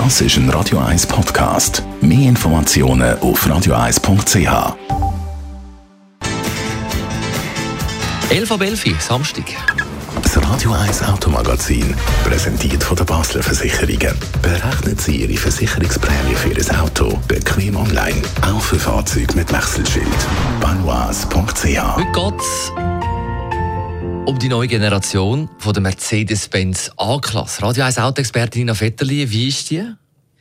Das ist ein Radio 1 Podcast. Mehr Informationen auf radioeis.ch. 11.11 Uhr, Samstag. Das Radio 1 Automagazin, präsentiert von der Basler Versicherungen. Berechnen Sie Ihre Versicherungsprämie für Ihr Auto bequem online, auch für Fahrzeuge mit Wechselschild. baloise.ch. Heute geht's um die neue Generation von der Mercedes-Benz A-Klasse. Radio 1 Autoexpertin Nina Vetterli, wie ist die?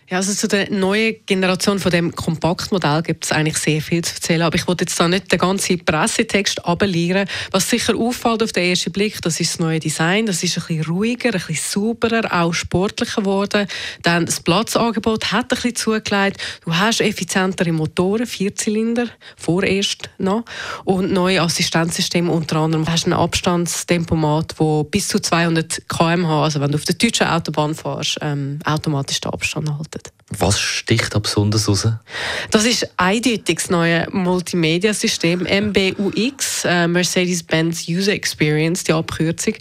Ja, also zu der neuen Generation von dem Kompaktmodell gibt es eigentlich sehr viel zu erzählen, aber ich wollte jetzt da nicht den ganzen Pressetext runterlieren. Was sicher auffällt auf den ersten Blick, das ist das neue Design, das ist ein bisschen ruhiger, ein bisschen sauberer, auch sportlicher geworden. Dann das Platzangebot hat ein bisschen zugelegt, du hast effizientere Motoren, 4-Zylinder, vorerst noch, und neue Assistenzsysteme, unter anderem du hast einen Abstandstempomat, wo bis zu 200 km/h, also wenn du auf der deutschen Autobahn fährst, automatisch den Abstand halten. Was sticht da besonders raus? Das ist eindeutig das neue Multimedia-System MBUX, Mercedes-Benz User Experience, die Abkürzung.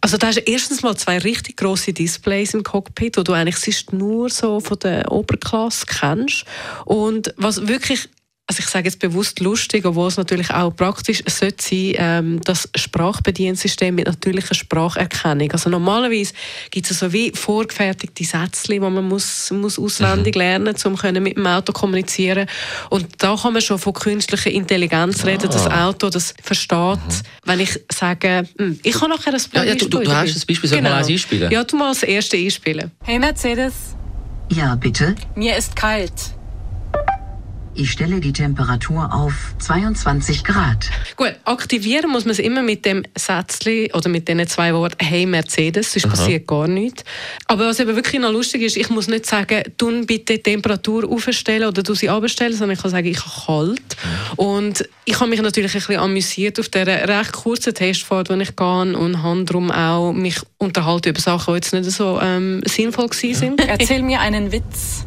Also da hast du erstens mal 2 richtig grosse Displays im Cockpit, wo du eigentlich siehst, nur so von der Oberklasse kennst. Und was wirklich, also ich sage jetzt bewusst lustig, obwohl es natürlich auch praktisch sollte sein, das Sprachbediensystem mit natürlicher Spracherkennung. Also normalerweise gibt es so wie vorgefertigte Sätze, die man muss auswendig lernen muss, um mit dem Auto kommunizieren können. Und da kann man schon von künstlicher Intelligenz reden. Das Auto, das versteht, wenn ich sage, ich kann nachher ein Beispiel einspielen. Du hast ein Beispiel, soll mal eins einspielen? Ja, du mal das erste einspielen. Hey Mercedes. Ja, bitte? Mir ist kalt. Ich stelle die Temperatur auf 22 Grad. Gut, aktivieren muss man es immer mit dem Sätzchen oder mit diesen 2 Worten «Hey Mercedes», sonst passiert gar nichts. Aber was eben wirklich noch lustig ist, ich muss nicht sagen «Tun bitte die Temperatur aufstellen» oder «Du sie abstellen», sondern ich kann sagen «Ich habe kalt». Und ich habe mich natürlich ein bisschen amüsiert auf dieser recht kurzen Testfahrt, die ich gehe, und habe darum auch mich unterhalten über Sachen, die jetzt nicht so sinnvoll waren. Ja. «Erzähl mir einen Witz».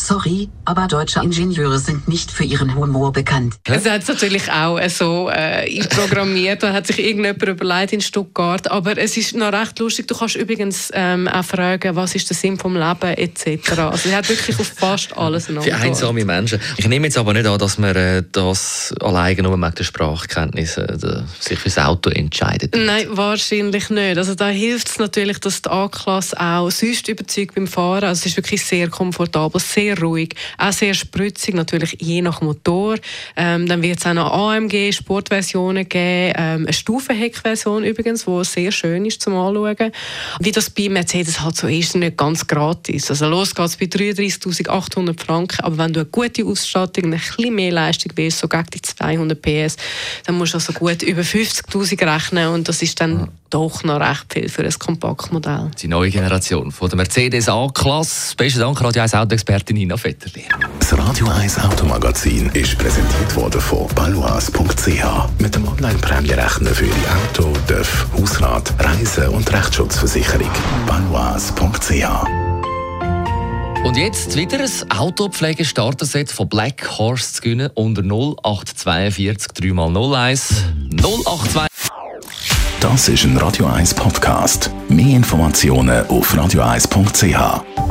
Sorry, aber deutsche Ingenieure sind nicht für ihren Humor bekannt. Es hat es natürlich auch so programmiert, da hat sich irgendjemand überlegt in Stuttgart, aber es ist noch recht lustig, du kannst übrigens auch fragen, was ist der Sinn vom Leben etc. Also es hat wirklich auf fast alles eine Antwort. Für einsame Menschen. Ich nehme jetzt aber nicht an, dass man das alleine nur wegen der Sprachkenntnis sich fürs Auto entscheidet. Nein, wahrscheinlich nicht. Also da hilft es natürlich, dass die A-Klasse auch sonst überzeugt beim Fahren. Also es ist wirklich sehr komfortabel, sehr ruhig, auch sehr spritzig, natürlich je nach Motor. Dann wird es auch noch AMG-Sportversionen geben, eine Stufenheckversion übrigens, die sehr schön ist zum Anschauen. Wie das bei Mercedes halt so ist, nicht ganz gratis. Also los geht es bei 33'800 Franken, aber wenn du eine gute Ausstattung, ein bisschen mehr Leistung willst, so gegen die 200 PS, dann musst du also gut über 50'000 rechnen, und das ist dann doch noch recht viel für ein Kompaktmodell. Die neue Generation von der Mercedes A-Klasse. Besten Dank, Radio 1 Autoexpertin Nina Vetterli. Das Radio 1 Automagazin ist präsentiert worden von baloise.ch mit dem Online-Prämierechner für die Auto-, TÜV-, Hausrat-, Reise- und Rechtsschutzversicherung. baloise.ch. Und jetzt wieder ein Autopflege-Starter-Set von Black Horse zu gewinnen unter 0842 3x01 082. Das ist ein Radio 1 Podcast. Mehr Informationen auf radioeis.ch.